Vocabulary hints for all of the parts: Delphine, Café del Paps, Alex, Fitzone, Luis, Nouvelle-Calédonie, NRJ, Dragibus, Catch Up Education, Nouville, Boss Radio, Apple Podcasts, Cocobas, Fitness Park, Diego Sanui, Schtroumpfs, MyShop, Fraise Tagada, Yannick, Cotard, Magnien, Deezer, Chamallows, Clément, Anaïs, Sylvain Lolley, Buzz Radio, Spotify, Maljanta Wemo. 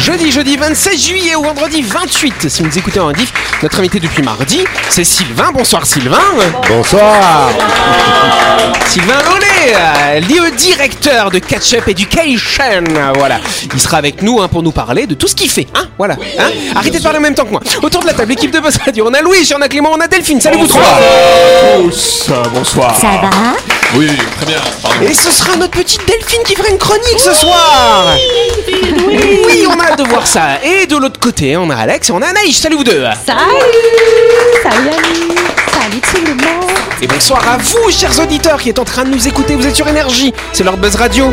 Jeudi 26 juillet ou vendredi 28, si vous nous écoutez en rediff. Notre invité depuis mardi, c'est Sylvain. Bonsoir Sylvain. Bonsoir. Sylvain Lolley, le directeur de Catch Up Education. Voilà, il sera avec nous pour nous parler de tout ce qu'il fait. Hein, voilà. Oui, hein, arrêtez de parler en même temps que moi. Autour de la table, l'équipe de Boss Radio. On a Louis, on a Clément, on a Delphine. Salut vous trois. Bonsoir. Ça va? Oui, très bien. Pardon. Et ce sera notre petite Delphine qui fera une chronique ce soir. Oui, on a hâte de voir ça. Et de l'autre côté, on a Alex et on a Anaïs. Salut vous deux. Salut Yannick. Salut tout le monde. Et bonsoir à vous, chers auditeurs qui êtes en train de nous écouter. Vous êtes sur NRJ, c'est l'heure de Buzz Radio.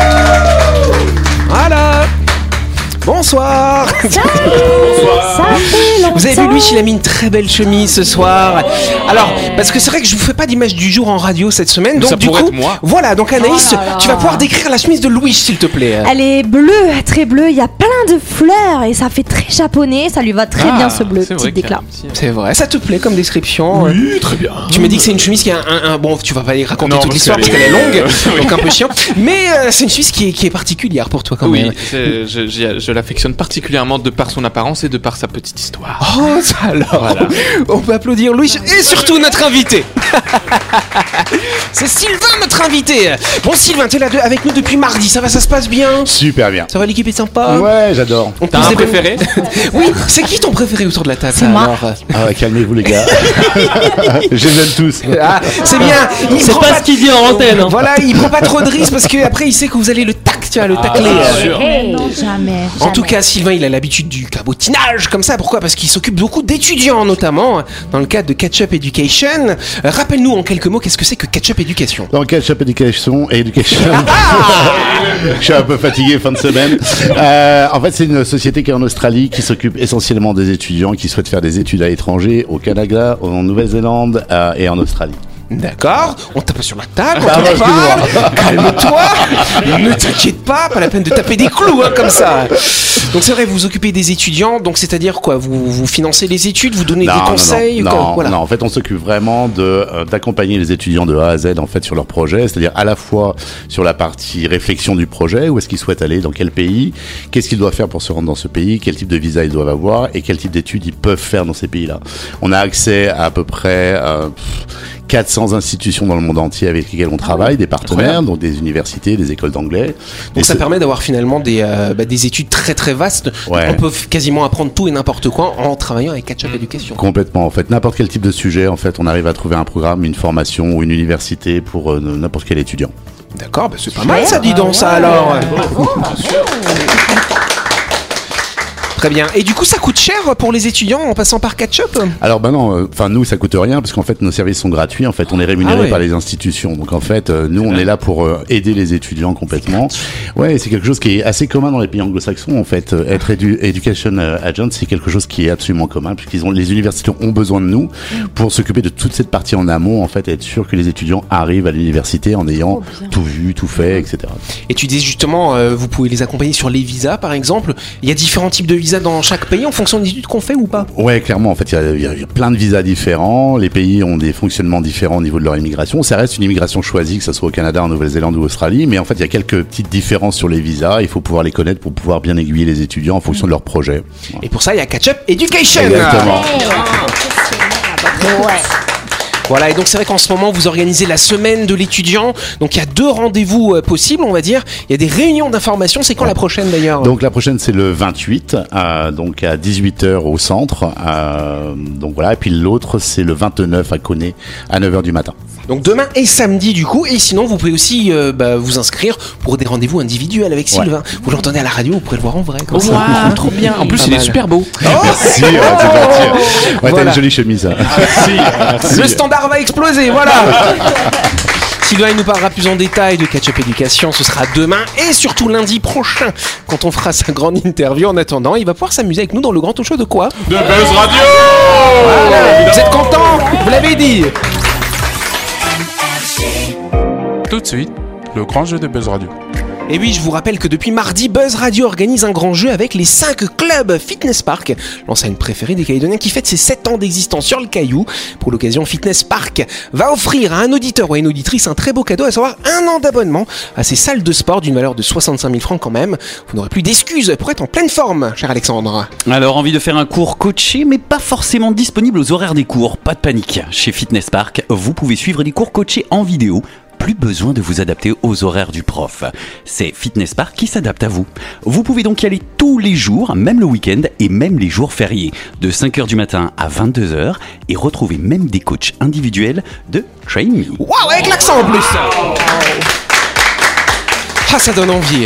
Voilà. Bonsoir. Salut. Vous avez vu, Louis, il a mis une très belle chemise ce soir. Alors, parce que c'est vrai que je vous fais pas d'image du jour en radio cette semaine, donc ça du pourrait coup, être moi. Voilà, donc Anaïs, tu vas pouvoir décrire la chemise de Louis, s'il te plaît. Elle est bleue, très bleue. Il y a plein de fleurs et ça fait très japonais. Ça lui va très bien ce bleu. Petit déclat. C'est vrai. Ça te plaît comme description? Oui, très bien. Tu m'as dit que c'est une chemise qui a un bon. Tu vas pas y raconter toute l'histoire parce qu'elle est longue, donc un peu chiant. Mais c'est une chemise qui est particulière pour toi quand même. Oui, je l'affectionne particulièrement de par son apparence et de par sa petite histoire. Oh, ça alors voilà. On peut applaudir Louis et surtout notre invité. C'est Sylvain, notre invité. Bon Sylvain, t'es là avec nous depuis mardi, ça va, ça se passe bien? Super bien. Ça va, l'équipe est sympa? Ouais, j'adore. On t'as un préféré? Oui, c'est qui ton préféré autour de la table? C'est moi. Calmez-vous les gars. Je les aime tous. C'est bien, il c'est pas ce qu'il dit en antenne. Voilà, il prend pas trop de risques parce qu'après il sait que vous allez le tacler. Non, jamais. En tout cas, Sylvain, il a l'habitude du cabotinage comme ça. Pourquoi? Parce qu'il s'occupe beaucoup d'étudiants, notamment dans le cadre de Catch Up Education. Rappelle-nous en quelques mots, qu'est-ce que c'est que Catch Up Education? Dans Catch Up Education. Je suis un peu fatigué, fin de semaine. En fait, c'est une société qui est en Australie, qui s'occupe essentiellement des étudiants qui souhaitent faire des études à l'étranger, au Canada, en Nouvelle-Zélande et en Australie. D'accord, on tape sur la table, calme-toi, ne t'inquiète pas, pas la peine de taper des clous comme ça. Donc c'est vrai, vous vous occupez des étudiants, donc c'est-à-dire quoi, vous financez les études, vous donnez des conseils? En fait on s'occupe vraiment d'accompagner les étudiants de A à Z en fait sur leur projet, c'est-à-dire à la fois sur la partie réflexion du projet, où est-ce qu'ils souhaitent aller, dans quel pays, qu'est-ce qu'ils doivent faire pour se rendre dans ce pays, quel type de visa ils doivent avoir et quel type d'études ils peuvent faire dans ces pays-là. On a accès à peu près 400 institutions dans le monde entier avec lesquelles on travaille, des partenaires, donc des universités, des écoles d'anglais. Donc ça permet d'avoir finalement des études très très vastes. Ouais. On peut quasiment apprendre tout et n'importe quoi en travaillant avec Catch Up Education. Complètement, en fait, n'importe quel type de sujet, en fait, on arrive à trouver un programme, une formation ou une université pour n'importe quel étudiant. D'accord, bah c'est pas mal ça, dis donc ça alors. Très bien. Et du coup, ça coûte cher pour les étudiants en passant par Catch Up? Alors, non. Enfin, nous, ça coûte rien parce qu'en fait, nos services sont gratuits. En fait, on est rémunéré par les institutions. Donc, en fait, nous, on est là pour aider les étudiants complètement. Ouais, c'est quelque chose qui est assez commun dans les pays anglo-saxons. En fait, être education agent, c'est quelque chose qui est absolument commun puisqu'ils ont les universités ont besoin de nous pour s'occuper de toute cette partie en amont. En fait, être sûr que les étudiants arrivent à l'université en ayant tout vu, tout fait, etc. Et tu dis justement, vous pouvez les accompagner sur les visas, par exemple. Il y a différents types de visas dans chaque pays en fonction des études qu'on fait ou pas? Ouais, clairement, en fait, il y a plein de visas différents, les pays ont des fonctionnements différents au niveau de leur immigration, ça reste une immigration choisie, que ce soit au Canada, en Nouvelle-Zélande ou Australie, mais en fait, il y a quelques petites différences sur les visas, il faut pouvoir les connaître pour pouvoir bien aiguiller les étudiants en fonction de leur projet. Ouais. Et pour ça, il y a Catch Up Education. Exactement. Voilà, et donc c'est vrai qu'en ce moment, vous organisez la semaine de l'étudiant. Donc il y a 2 rendez-vous possibles, on va dire. Il y a des réunions d'information. C'est quand la prochaine d'ailleurs? Donc la prochaine, c'est le 28, donc à 18h au centre. Donc voilà, et puis l'autre, c'est le 29 à Coné, à 9h du matin. Donc demain et samedi du coup, et sinon vous pouvez aussi vous inscrire pour des rendez-vous individuels avec Sylvain. Vous l'entendez à la radio, vous pouvez le voir en vrai. Wow, trop bien. En plus il est super beau. Merci, c'est parti. T'as une jolie chemise. Merci. Le standard va exploser, voilà. Sylvain nous parlera plus en détail de Catch Up Education. Ce sera demain et surtout lundi prochain quand on fera sa grande interview. En attendant, il va pouvoir s'amuser avec nous dans le grand talk show de quoi ? De Buzz Radio. Voilà. Vous êtes contents ? Vous l'avez dit. Tout de suite, le grand jeu de Buzz Radio. Et oui, je vous rappelle que depuis mardi, Buzz Radio organise un grand jeu avec les 5 clubs Fitness Park, l'enseigne préférée des Calédoniens qui fête ses 7 ans d'existence sur le Caillou. Pour l'occasion, Fitness Park va offrir à un auditeur ou à une auditrice un très beau cadeau, à savoir un an d'abonnement à ces salles de sport d'une valeur de 65 000 francs quand même. Vous n'aurez plus d'excuses pour être en pleine forme, cher Alexandre. Alors, envie de faire un cours coaché, mais pas forcément disponible aux horaires des cours. Pas de panique, chez Fitness Park, vous pouvez suivre des cours coachés en vidéo. Plus besoin de vous adapter aux horaires du prof. C'est Fitness Park qui s'adapte à vous. Vous pouvez donc y aller tous les jours, même le week-end et même les jours fériés, de 5h du matin à 22h et retrouver même des coachs individuels de training. Waouh, avec l'accent en plus. Ah, ça donne envie.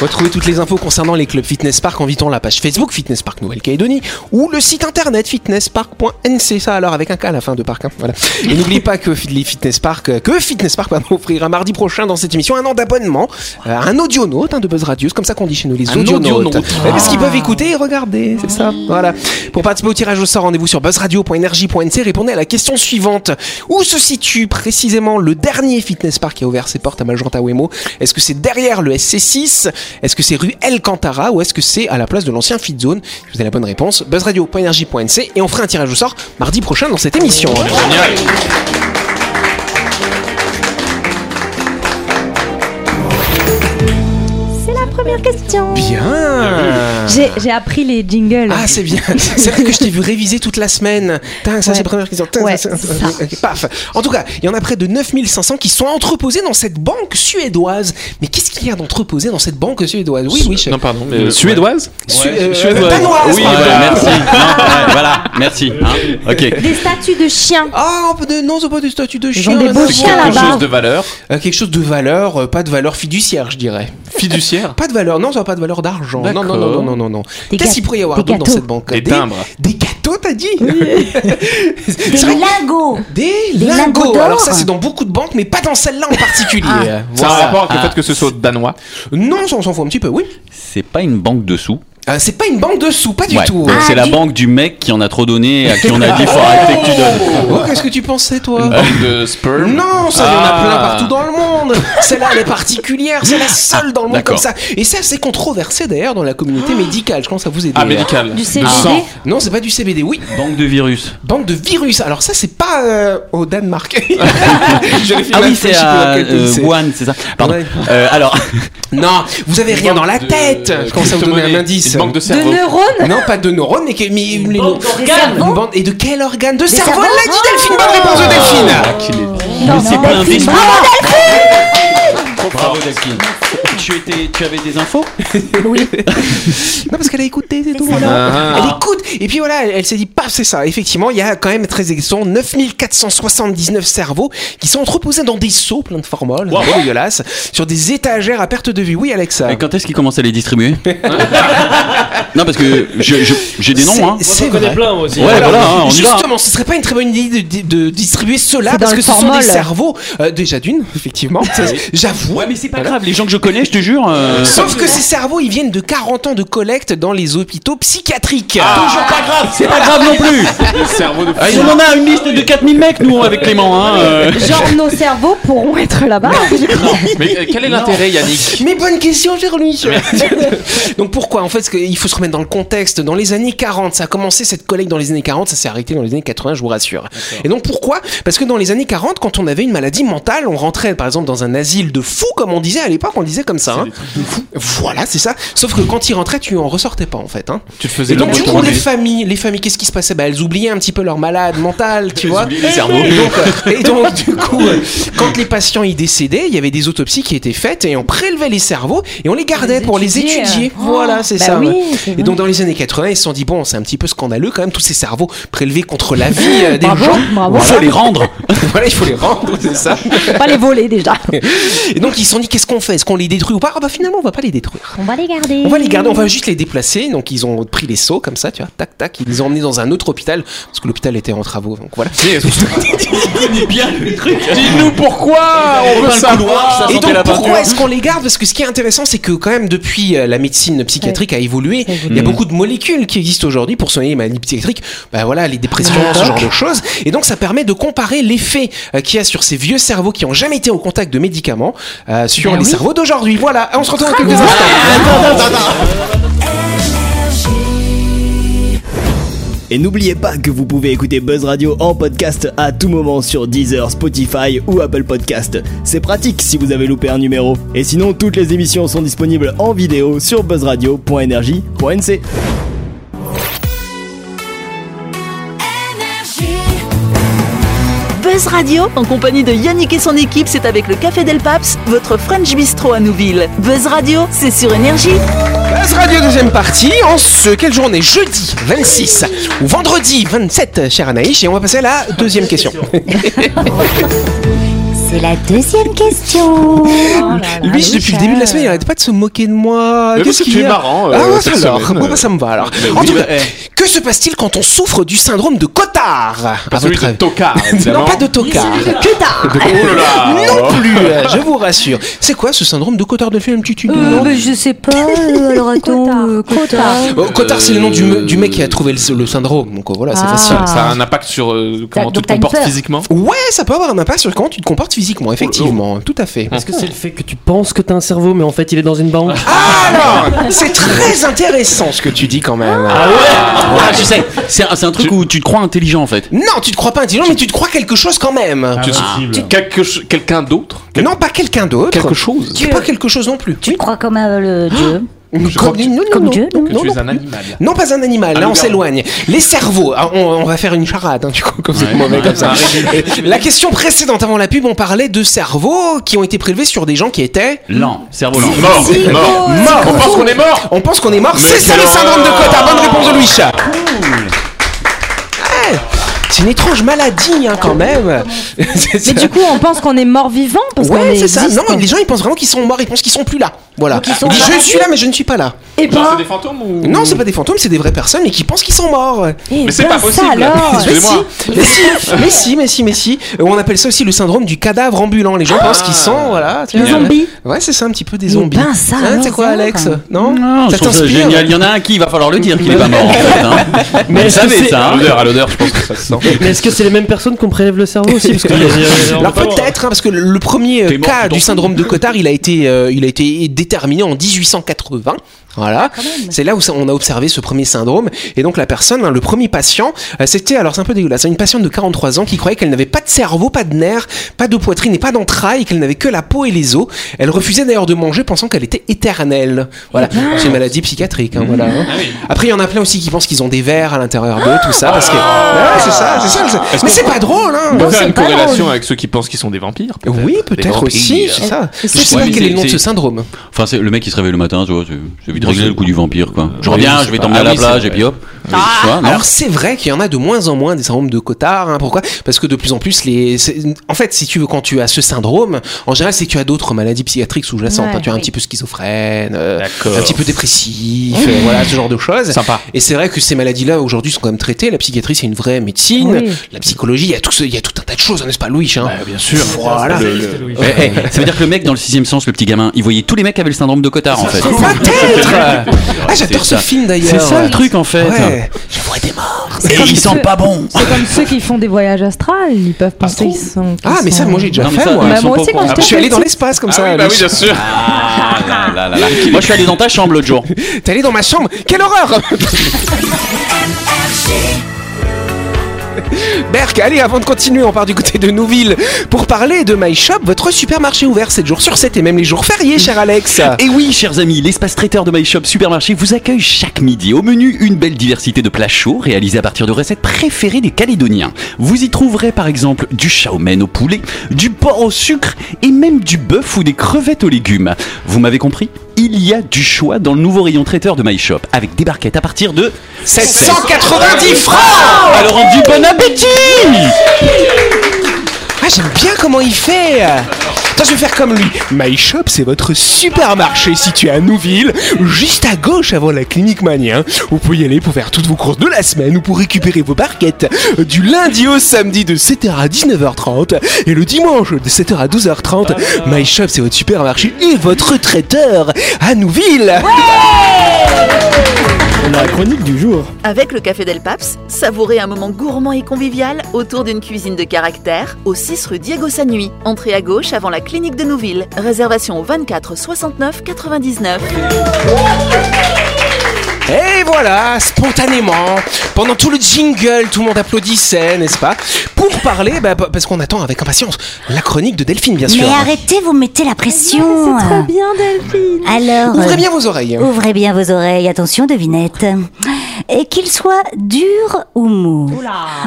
Retrouvez toutes les infos concernant les clubs Fitness Park en visitant la page Facebook Fitness Park Nouvelle-Calédonie ou le site internet fitnesspark.nc, ça alors avec un K à la fin de parc. Hein, voilà. Et n'oubliez pas que Fitness Park va m'offrir mardi prochain dans cette émission un an d'abonnement, un audionaute de Buzz Radio, c'est comme ça qu'on dit chez nous les audionautes. Parce qu'ils peuvent écouter et regarder, c'est ça. Voilà. Pour participer au tirage au sort, rendez-vous sur buzzradio.nrj.nc, répondez à la question suivante. Où se situe précisément le dernier Fitness Park qui a ouvert ses portes à Maljanta Wemo ? Est-ce que c'est derrière le SC6 ? Est-ce que c'est rue El Cantara ou est-ce que c'est à la place de l'ancien Fitzone ? Si vous avez la bonne réponse, buzzradio.nrj.nc et on fera un tirage au sort mardi prochain dans cette émission. Génial. Première question. Bien. J'ai appris les jingles. Ah, c'est bien. C'est vrai que je t'ai vu réviser toute la semaine. Tain, ça, ouais. C'est la première question. Tain, ouais, ça. Okay, paf. En tout cas, il y en a près de 9500 qui sont entreposés dans cette banque suédoise. Mais qu'est-ce qu'il y a d'entreposé dans cette banque suédoise ? Oui, chef. Non, pardon. Mais suédoise ? Ouais. Suédoise. Danoise. Oui, voilà. Merci. Non, ouais, voilà. Merci. Hein. Okay. Des statues de chiens. Ah, non, c'est pas des statues de chiens. Des beaux chiens là-bas. Quelque chose de valeur. Quelque chose de valeur. Pas de valeur fiduciaire, je dirais. Fiduciaire ? Pas de valeur, non, ça n'a pas de valeur d'argent. D'accord. Non. Qu'est-ce qu'il pourrait y avoir d'autre dans cette banque ? Des timbres. Des gâteaux, t'as dit ? Oui. Lingots. Des lingots d'or. Alors ça, c'est dans beaucoup de banques, mais pas dans celle-là en particulier. Ça a un rapport avec le fait que ce soit danois ? Non, ça, on s'en fout un petit peu, oui. C'est pas une banque de sous. C'est pas une banque de sous, pas du tout. C'est la banque du mec qui en a trop donné, à qui on a dit faut arrêter que tu donnes. Oh, qu'est-ce que tu pensais, toi ? Une banque de sperme ? Non, ça, il y en a plein partout dans le monde. Celle-là, elle est particulière, c'est la seule dans le monde comme ça. Et ça, c'est controversé d'ailleurs dans la communauté médicale. Je commence à vous aider. Ah, médicale. Du CBD ? Non, c'est pas du CBD, oui. Banque de virus. Banque de virus. Alors, ça, c'est pas au Danemark. Ah oui, c'est à Wuhan, c'est ça ? Pardon. Alors. Non, vous avez rien dans la tête. Je commence à vous donner un indice. Une banque de cerveau. De neurones ? Non, pas de neurones, mais une banque d'organes. Et de quel organe ? De cerveau, elle l'a dit, Delphine. Bonne réponse de Delphine. Mais c'est pas un film. Bravo Delphine. Tu avais des infos ? Oui. Non, parce qu'elle a écouté, c'est tout. Voilà. Elle écoute. Et puis voilà, elle s'est dit, paf, c'est ça. Effectivement, il y a quand même très exactement 9479 cerveaux qui sont entreposés dans des seaux pleins de formoles, dégueulasses, sur des étagères à perte de vue. Oui, Alexa. Et quand est-ce qu'ils commencent à les distribuer ? Non, parce que j'ai des noms. C'est vrai. Plein, moi aussi. Ouais, alors, voilà, on y va. Justement, ce serait pas une très bonne idée de distribuer ceux-là parce que ce sont des cerveaux. Déjà d'une, effectivement. J'avoue. Ouais, mais c'est pas grave. Les gens que je connais, je te jure. Sauf que ces cerveaux, ils viennent de 40 ans de collecte dans les hôpitaux psychiatriques. Toujours pas grave. C'est pas grave non plus. Le cerveau de fou. On en a une liste de 4000 mecs, nous, avec Clément. Genre, nos cerveaux pourront être là-bas. Mais quel est l'intérêt, Yannick ? Mais bonne question, Jérémy. Donc pourquoi ? En fait, il faut se remettre dans le contexte. Dans les années 40, ça a commencé cette collecte dans les années 40, ça s'est arrêté dans les années 80, je vous rassure. D'accord. Et donc pourquoi ? Parce que dans les années 40, quand on avait une maladie mentale, on rentrait par exemple dans un asile de fous, comme on disait à l'époque, on disait comme ça. C'est des trucs de fous. Voilà, c'est ça. Sauf que quand ils rentraient, tu en ressortais pas en fait. Hein. Tu te faisais. Et donc du coup, les familles, qu'est-ce qui se passait ? Bah, elles oubliaient un petit peu leur malade mental, tu vois. Et donc du coup, quand les patients y décédaient, il y avait des autopsies qui étaient faites et on prélevait les cerveaux et on les gardait pour les étudier. Voilà, c'est ça. Oui. Et donc dans les années 80, ils se sont dit bon, c'est un petit peu scandaleux quand même, tous ces cerveaux prélevés contre la vie des gens. Bravo. Il faut les rendre. Voilà, il faut les rendre, c'est ça. Pas les voler déjà. Et donc ils se sont dit qu'est-ce qu'on fait ? Est-ce qu'on les détruit ou pas ? Ah bah finalement, on va pas les détruire. On va les garder. On va les garder, on va juste les déplacer. Donc ils ont pris les seaux comme ça, tu vois, tac tac, ils les ont emmenés dans un autre hôpital parce que l'hôpital était en travaux. Donc voilà. Dis bien le truc. Dis-nous pourquoi on veut savoir. Et donc pourquoi est-ce qu'on les garde ? Parce que ce qui est intéressant, c'est que quand même depuis la médecine psychiatrique a évolué, il y a beaucoup de molécules qui existent aujourd'hui pour soigner les maladies psychiatriques, bah voilà, les dépressions, ce genre de choses. Et donc ça permet de comparer l'effet qu'il y a sur ces vieux cerveaux qui n'ont jamais été au contact de médicaments sur les cerveaux d'aujourd'hui. Voilà, on se retrouve dans quelques instants. Et n'oubliez pas que vous pouvez écouter Buzz Radio en podcast à tout moment sur Deezer, Spotify ou Apple Podcasts. C'est pratique si vous avez loupé un numéro. Et sinon, toutes les émissions sont disponibles en vidéo sur buzzradio.nrj.nc. Buzz Radio, en compagnie de Yannick et son équipe, c'est avec le Café del Paps, votre French Bistro à Nouville. Buzz Radio, c'est sur NRJ. Buzz Radio, deuxième partie, en ce, quelle journée ? Jeudi 26 ou vendredi 27, chère Anaïs, et on va passer à la deuxième question. C'est la deuxième question. Lui, depuis le début de la semaine, il n'arrête pas de se moquer de moi. Qu'est-ce qu'il est marrant. Ça me va alors. En tout cas, que se passe-t-il quand on souffre du syndrome de Cotard ? Pas celui de Tocard. Non, pas de Tocard. Cotard. Non plus, je vous rassure. C'est quoi ce syndrome de Cotard de film Tutu ? Je sais pas. Alors attends, Cotard. Cotard, c'est le nom du mec qui a trouvé le syndrome. Donc voilà, c'est facile. Ça a un impact sur comment tu te comportes physiquement ? Ouais, ça peut avoir un impact sur comment tu te comportes physiquement, effectivement, tout à fait. Est-ce que c'est le fait que tu penses que t'as un cerveau, mais en fait il est dans une banque ? Ah non ! C'est très intéressant ce que tu dis quand même. Ah ouais ? Ah, je sais, c'est un truc où tu te crois intelligent en fait. Non, tu te crois pas intelligent, mais tu te crois quelque chose quand même. Quelqu'un d'autre ? Non, pas quelqu'un d'autre. Quelque chose ? C'est pas quelque chose non plus. Tu te crois comme le Dieu ? Comme Dieu, tu es un animal. Non, pas un animal, là on s'éloigne. Les cerveaux, on va faire une charade, hein, du coup, comme c'est mauvais comme ça. La question précédente avant la pub, on parlait de cerveaux qui ont été prélevés sur des gens qui étaient lents. Cerveau lent. Mort. On pense qu'on est mort. C'est ça le syndrome de Cotard. Bonne réponse de Louis Chat. C'est une étrange maladie hein, quand même. Mais du coup, on pense qu'on est mort vivant parce qu'on existe. Ouais, c'est ça. Non, les gens ils pensent vraiment qu'ils sont morts, ils pensent qu'ils sont plus là. Voilà. Ils disent je suis là mais je ne suis pas là. Et ben... c'est des fantômes ou... Non, c'est pas des fantômes, c'est des vraies personnes mais qui pensent qu'ils sont morts. Et mais c'est pas possible. Alors... Excusez-moi. Mais si. On appelle ça aussi le syndrome du cadavre ambulant. Les gens pensent qu'ils sont voilà. Des zombies. Ouais, c'est ça un petit peu des zombies. Ben ça. C'est quoi Alex ? Non. Ça t'inspire ? Il y en a un qui il va falloir le dire qu'il est pas mort. Mais ça à l'odeur, je pense que ça se sent. Mais est-ce que c'est les mêmes personnes qu'on prélève le cerveau aussi parce que alors peut-être, hein, parce que le premier cas du syndrome de Cotard, il a été déterminé en 1880. Voilà, c'est là où on a observé ce premier syndrome. Et donc la personne, hein, le premier patient, c'était, alors c'est un peu dégueulasse, une patiente de 43 ans qui croyait qu'elle n'avait pas de cerveau, pas de nerfs, pas de poitrine et pas d'entrailles, et qu'elle n'avait que la peau et les os. Elle refusait d'ailleurs de manger pensant qu'elle était éternelle. Voilà, c'est une maladie psychiatrique. Hein, voilà, hein. Après il y en a plein aussi qui pensent qu'ils ont des vers à l'intérieur d'eux, tout ça, parce que ouais, c'est ça. Mais c'est pas drôle. Hein. On peut faire une corrélation avec ceux qui pensent qu'ils sont des vampires. Peut-être. Oui, peut-être aussi, c'est ça. Je sais pas quel est le nom de ce syndrome. Enfin, c'est le mec qui se réveille le matin, tu vois. Régler le coup du vampire quoi. Je reviens, je vais t'emmener à la plage et puis hop. Alors c'est vrai qu'il y en a de moins en moins des syndromes de Cotard. Hein, pourquoi ? Parce que de plus en plus en fait, si tu veux, quand tu as ce syndrome, en général, c'est que tu as d'autres maladies psychiatriques sous-jacentes. Ouais, hein, tu es un petit peu schizophrène, un petit peu dépressif, voilà ce genre de choses. Sympa. Et c'est vrai que ces maladies-là aujourd'hui sont quand même traitées. La psychiatrie, c'est une vraie médecine. Oui. La psychologie, il y a tout un tas de choses, n'est-ce pas, Louis hein ? Bah, bien sûr. Voilà. Ça veut dire que le mec dans le sixième sens, le petit gamin, il voyait tous les mecs qui avaient le syndrome de Cotard en fait. Ah, j'adore ce film d'ailleurs. C'est ça le truc en fait. Ouais. Je vois des morts. Et ils sentent pas bon. C'est comme ceux qui font des voyages astrales, ils peuvent penser qu'ils sont. Ah mais ça moi j'ai déjà fait. Moi aussi quand je suis allé dans l'espace comme ça. Bah oui bien sûr. Moi je suis allé dans ta chambre l'autre jour. T'es allé dans ma chambre ? Quelle horreur ! Berk, allez, avant de continuer, on part du côté de Nouville pour parler de MyShop, votre supermarché ouvert 7 jours sur 7 et même les jours fériés, cher Alex. Et oui, chers amis, l'espace traiteur de MyShop Supermarché vous accueille chaque midi. Au menu, une belle diversité de plats chauds réalisés à partir de recettes préférées des Calédoniens. Vous y trouverez par exemple du chow mein au poulet, du porc au sucre et même du bœuf ou des crevettes aux légumes. Vous m'avez compris ? il y a du choix dans le nouveau rayon traiteur de MyShop, avec des barquettes à partir de 790 francs. Alors on dit bon appétit. Ah, j'aime bien comment il fait. Attends, je vais faire comme lui. MyShop, c'est votre supermarché situé à Nouville, juste à gauche avant la clinique Magnien. Vous pouvez y aller pour faire toutes vos courses de la semaine ou pour récupérer vos barquettes du lundi au samedi de 7h à 19h30 et le dimanche de 7h à 12h30. MyShop, c'est votre supermarché et votre traiteur à Nouville. Ouais. On a la chronique du jour. Avec le Café del Paps, savourez un moment gourmand et convivial autour d'une cuisine de caractère au 6 rue Diego Sanui. Entrée à gauche avant la clinique de Nouville. Réservation au 24 69 99. Et voilà, spontanément, pendant tout le jingle, tout le monde applaudissait, n'est-ce pas? Pour parler, parce qu'on attend avec impatience la chronique de Delphine, bien sûr. Mais arrêtez, vous mettez la pression. Non, c'est trop bien, Delphine. Alors, ouvrez bien vos oreilles. Ouvrez bien vos oreilles, attention, devinette. Et qu'il soit dur ou mou,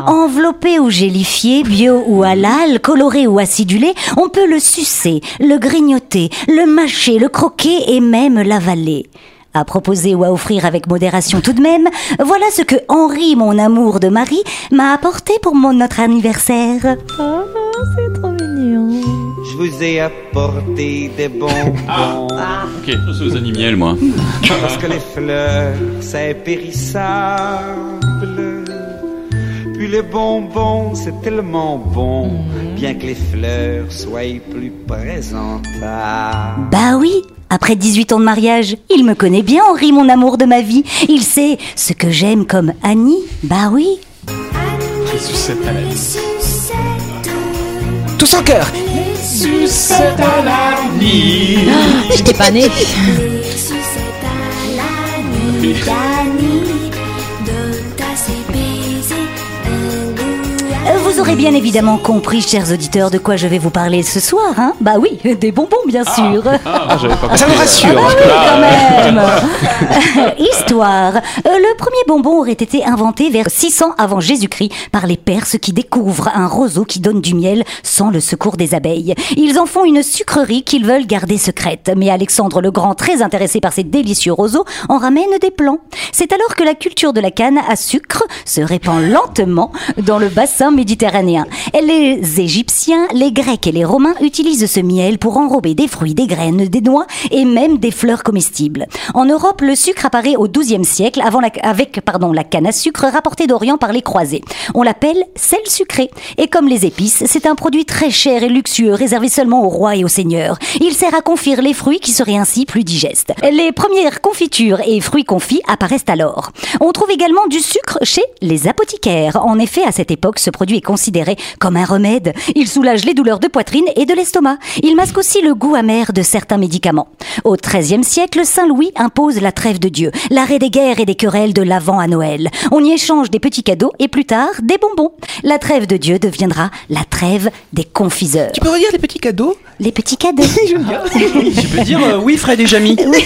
enveloppé ou gélifié, bio ou halal, coloré ou acidulé, on peut le sucer, le grignoter, le mâcher, le croquer et même l'avaler. À proposer ou à offrir avec modération tout de même, voilà ce que Henri, mon amour de Marie, m'a apporté pour notre anniversaire. Oh, c'est trop mignon. Je vous ai apporté des bonbons. Ok, je suis aux animaux, moi. Parce que les fleurs, c'est périssable. Puis les bonbons, c'est tellement bon, bien que les fleurs soient plus présentables. Bah oui. Après 18 ans de mariage, il me connaît bien, Henri, mon amour de ma vie. Il sait ce que j'aime comme Annie, bah oui. Les sucettes à la sucette. Tous en chœur. Les sucettes à la nuit. J'étais pas née. Les sucettes à la nuit. Vous aurez bien évidemment compris, chers auditeurs, de quoi je vais vous parler ce soir, hein ? Bah oui, des bonbons, bien sûr. J'avais pas compris. Ça me rassure. Ah, oui, quand même. Histoire. Le premier bonbon aurait été inventé vers 600 avant Jésus-Christ par les Perses qui découvrent un roseau qui donne du miel sans le secours des abeilles. Ils en font une sucrerie qu'ils veulent garder secrète. Mais Alexandre le Grand, très intéressé par ces délicieux roseaux, en ramène des plants. C'est alors que la culture de la canne à sucre se répand lentement dans le bassin méditerranéen. Les Égyptiens, les Grecs et les Romains utilisent ce miel pour enrober des fruits, des graines, des noix et même des fleurs comestibles. En Europe, le sucre apparaît au XIIe siècle avec la canne à sucre rapportée d'Orient par les croisés. On l'appelle sel sucré. Et comme les épices, c'est un produit très cher et luxueux, réservé seulement aux rois et aux seigneurs. Il sert à confire les fruits qui seraient ainsi plus digestes. Les premières confitures et fruits confits apparaissent alors. On trouve également du sucre chez les apothicaires. En effet, à cette époque, ce produit est considéré comme un remède. Il soulage les douleurs de poitrine et de l'estomac. Il masque aussi le goût amer de certains médicaments. Au XIIIe siècle, Saint Louis impose la trêve de Dieu, l'arrêt des guerres et des querelles de l'Avent à Noël. On y échange des petits cadeaux et plus tard, des bonbons. La trêve de Dieu deviendra la trêve des confiseurs. Tu peux redire les petits cadeaux ? Les petits cadeaux. Je peux dire oui, Fred et Jamy. Oui.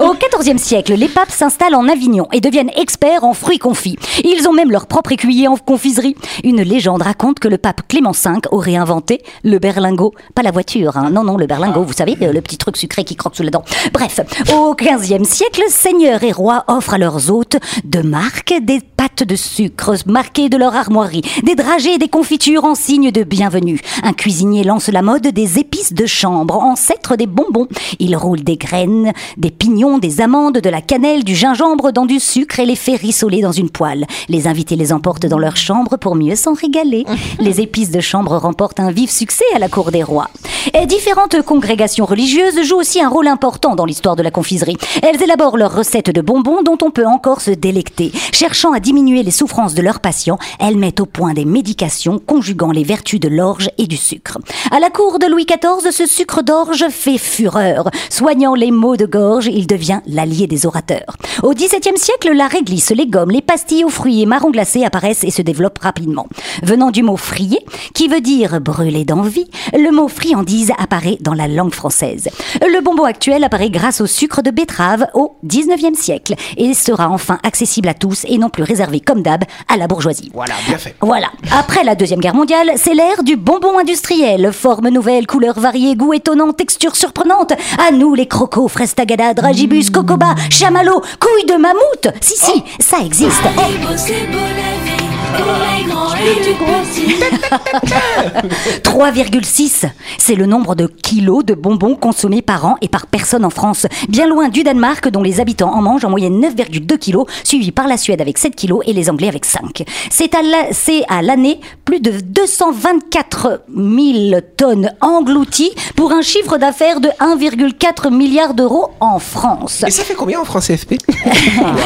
Au XIVe siècle, les papes s'installent en Avignon et deviennent experts en fruits confits. Ils ont même leur propre écuyer en confiserie. Une légende raconte que le pape Clément V aurait inventé le berlingot. Pas la voiture, hein. Non, le berlingot, vous savez, le petit truc sucré qui croque sous la dent. Bref, au XVe siècle, seigneurs et rois offrent à leurs hôtes de marques des pâtes de sucre marquées de leur armoirie, des dragées et des confitures en signe de bienvenue. Un cuisinier lance la mode des épices de chambre, ancêtre des bonbons. Il roule des graines, des pignons, des amandes, de la cannelle, du gingembre dans du sucre et les fait rissoler dans une poêle. Les invités les emportent dans leur chambre pour mieux s'en régaler. Les épices de chambre remportent un vif succès à la cour des rois. Et différentes congrégations religieuses jouent aussi un rôle important dans l'histoire de la confiserie. Elles élaborent leurs recettes de bonbons dont on peut encore se délecter. Cherchant à diminuer les souffrances de leurs patients, elles mettent au point des médications conjuguant les vertus de l'orge et du sucre. À la cour de Louis XIV, ce sucre d'orge fait fureur. Soignant les maux de gorge, il devient l'allié des orateurs. Au XVIIe siècle, la réglisse, les gommes, les pastilles aux fruits et marrons glacés apparaissent et se développent rapidement. Venant du mot frier, qui veut dire brûler d'envie, le mot friandise apparaît dans la langue française. Le bonbon actuel apparaît grâce au sucre de betterave au XIXe siècle et sera enfin accessible à tous et non plus réservé réservé, comme d'hab, à la bourgeoisie. Voilà, bien fait. Voilà. Après la Deuxième Guerre mondiale, c'est l'ère du bonbon industriel. Formes nouvelles, couleurs variées, goûts étonnants, textures surprenantes. À nous les crocos, Fraise Tagada, Dragibus, Cocobas, Chamallows, couilles de mammouth. Si, si, oh, ça existe. Oh. C'est beau la vie. 3,6, c'est le nombre de kilos de bonbons consommés par an et par personne en France, bien loin du Danemark dont les habitants en mangent en moyenne 9,2 kilos, suivi par la Suède avec 7 kilos et les Anglais avec 5. C'est à l'année plus de 224 000 tonnes englouties pour un chiffre d'affaires de 1,4 milliard d'euros en France. Et ça fait combien en francs CFP ?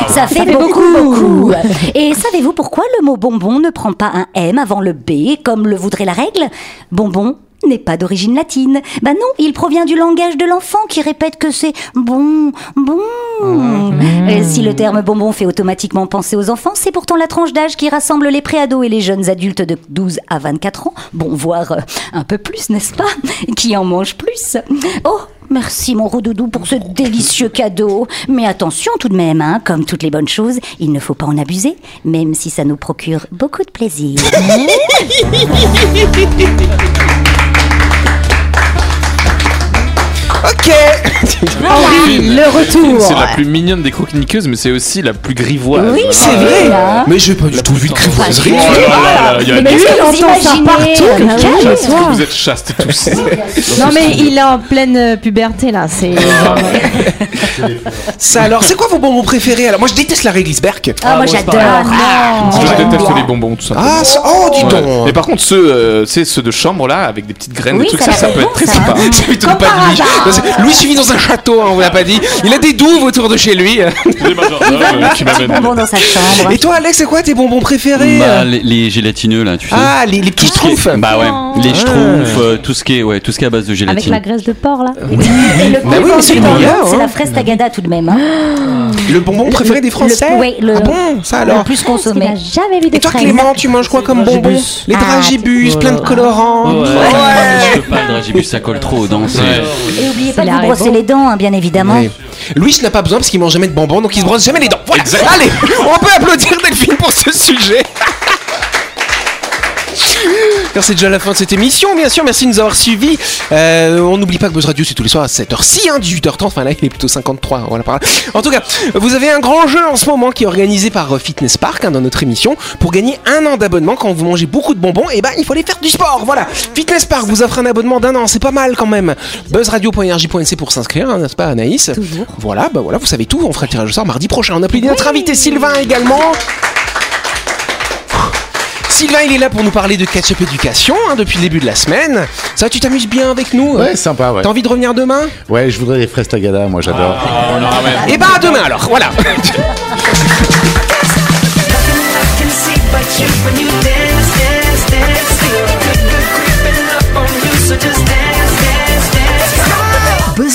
ça fait beaucoup. Et savez-vous pourquoi le mot bonbon ne prend pas un M avant le B, comme le voudrait la règle ? Bonbon n'est pas d'origine latine. Bah non, il provient du langage de l'enfant qui répète que c'est bon, bon. Et si le terme bonbon fait automatiquement penser aux enfants, c'est pourtant la tranche d'âge qui rassemble les préados et les jeunes adultes de 12 à 24 ans, bon, voire un peu plus, n'est-ce pas ? Qui en mangent plus. Oh, merci mon rodoudou pour ce délicieux cadeau. Mais attention tout de même, hein, comme toutes les bonnes choses, il ne faut pas en abuser, même si ça nous procure beaucoup de plaisir. Ok. Henri, le retour. C'est la plus mignonne des croquiniqueuses, mais c'est aussi la plus grivoise. Oui, c'est vrai. Mais j'ai pas du tout vu de grivoiserie. Mais lui, il entend ça partout. Vous êtes chastes tous. Non, mais il est en pleine puberté là. C'est. Ça alors, c'est quoi vos bonbons préférés alors? Moi, je déteste la Réglissberg. Ah, moi, j'adore. Je déteste les bonbons, tout ça. Ah, oh, dis donc. Mais par contre, ceux de chambre là, avec des petites graines, des trucs, ça peut être très sympa. C'est plutôt pas de Louis suivi dans un château, hein, on vous l'a pas dit. Il a des douves autour de chez lui. Qui m'amène bonbons dans sa chambre. Et toi, Alex, c'est quoi tes bonbons préférés? Bah, les gélatineux là, tu sais. Ah, les petits schtroumpfs. Bah ouais, les schtroumpfs, tout ce qui est à base de gélatine. Avec la graisse de porc là. Et le bonbon, c'est la fraise tagada tout de même. Hein. Le bonbon préféré des Français. Oui, le bon, ça alors. Le plus consommé. On a jamais vu de. Et toi, Clément, tu manges quoi comme bonbons? Les dragibus, plein de colorants. Ouais. Je peux pas le dragibus, ça colle trop aux dents. Et n'oubliez pas de vous brosser les dents, hein, bien évidemment. Oui. Louis n'a pas besoin parce qu'il mange jamais de bonbons, donc il se brosse jamais les dents. Voilà. Allez, on peut applaudir Delphine pour ce sujet. Alors c'est déjà la fin de cette émission, bien sûr, merci de nous avoir suivis. On n'oublie pas que Buzz Radio c'est tous les soirs à 7h06, hein, 18h30, enfin là il est plutôt 53, voilà par là. En tout cas, vous avez un grand jeu en ce moment qui est organisé par Fitness Park, hein, dans notre émission. Pour gagner 1 an d'abonnement, quand vous mangez beaucoup de bonbons, et ben il faut aller faire du sport, voilà. Fitness Park vous offre un abonnement d'1 an, c'est pas mal quand même. Buzzradio.nrj.nc pour s'inscrire, hein, n'est-ce pas Anaïs ? Toujours. Voilà, bah voilà, vous savez tout, on fera le tirage au sort mardi prochain. On applaudit notre invité Sylvain également. Sylvain, il est là pour nous parler de Catch Up Education, hein, depuis le début de la semaine. Ça, tu t'amuses bien avec nous? Ouais, sympa, ouais. T'as envie de revenir demain? Ouais, je voudrais des fraises tagada, moi j'adore. Oh, non, mais... Et bah, à demain alors, voilà. Buzz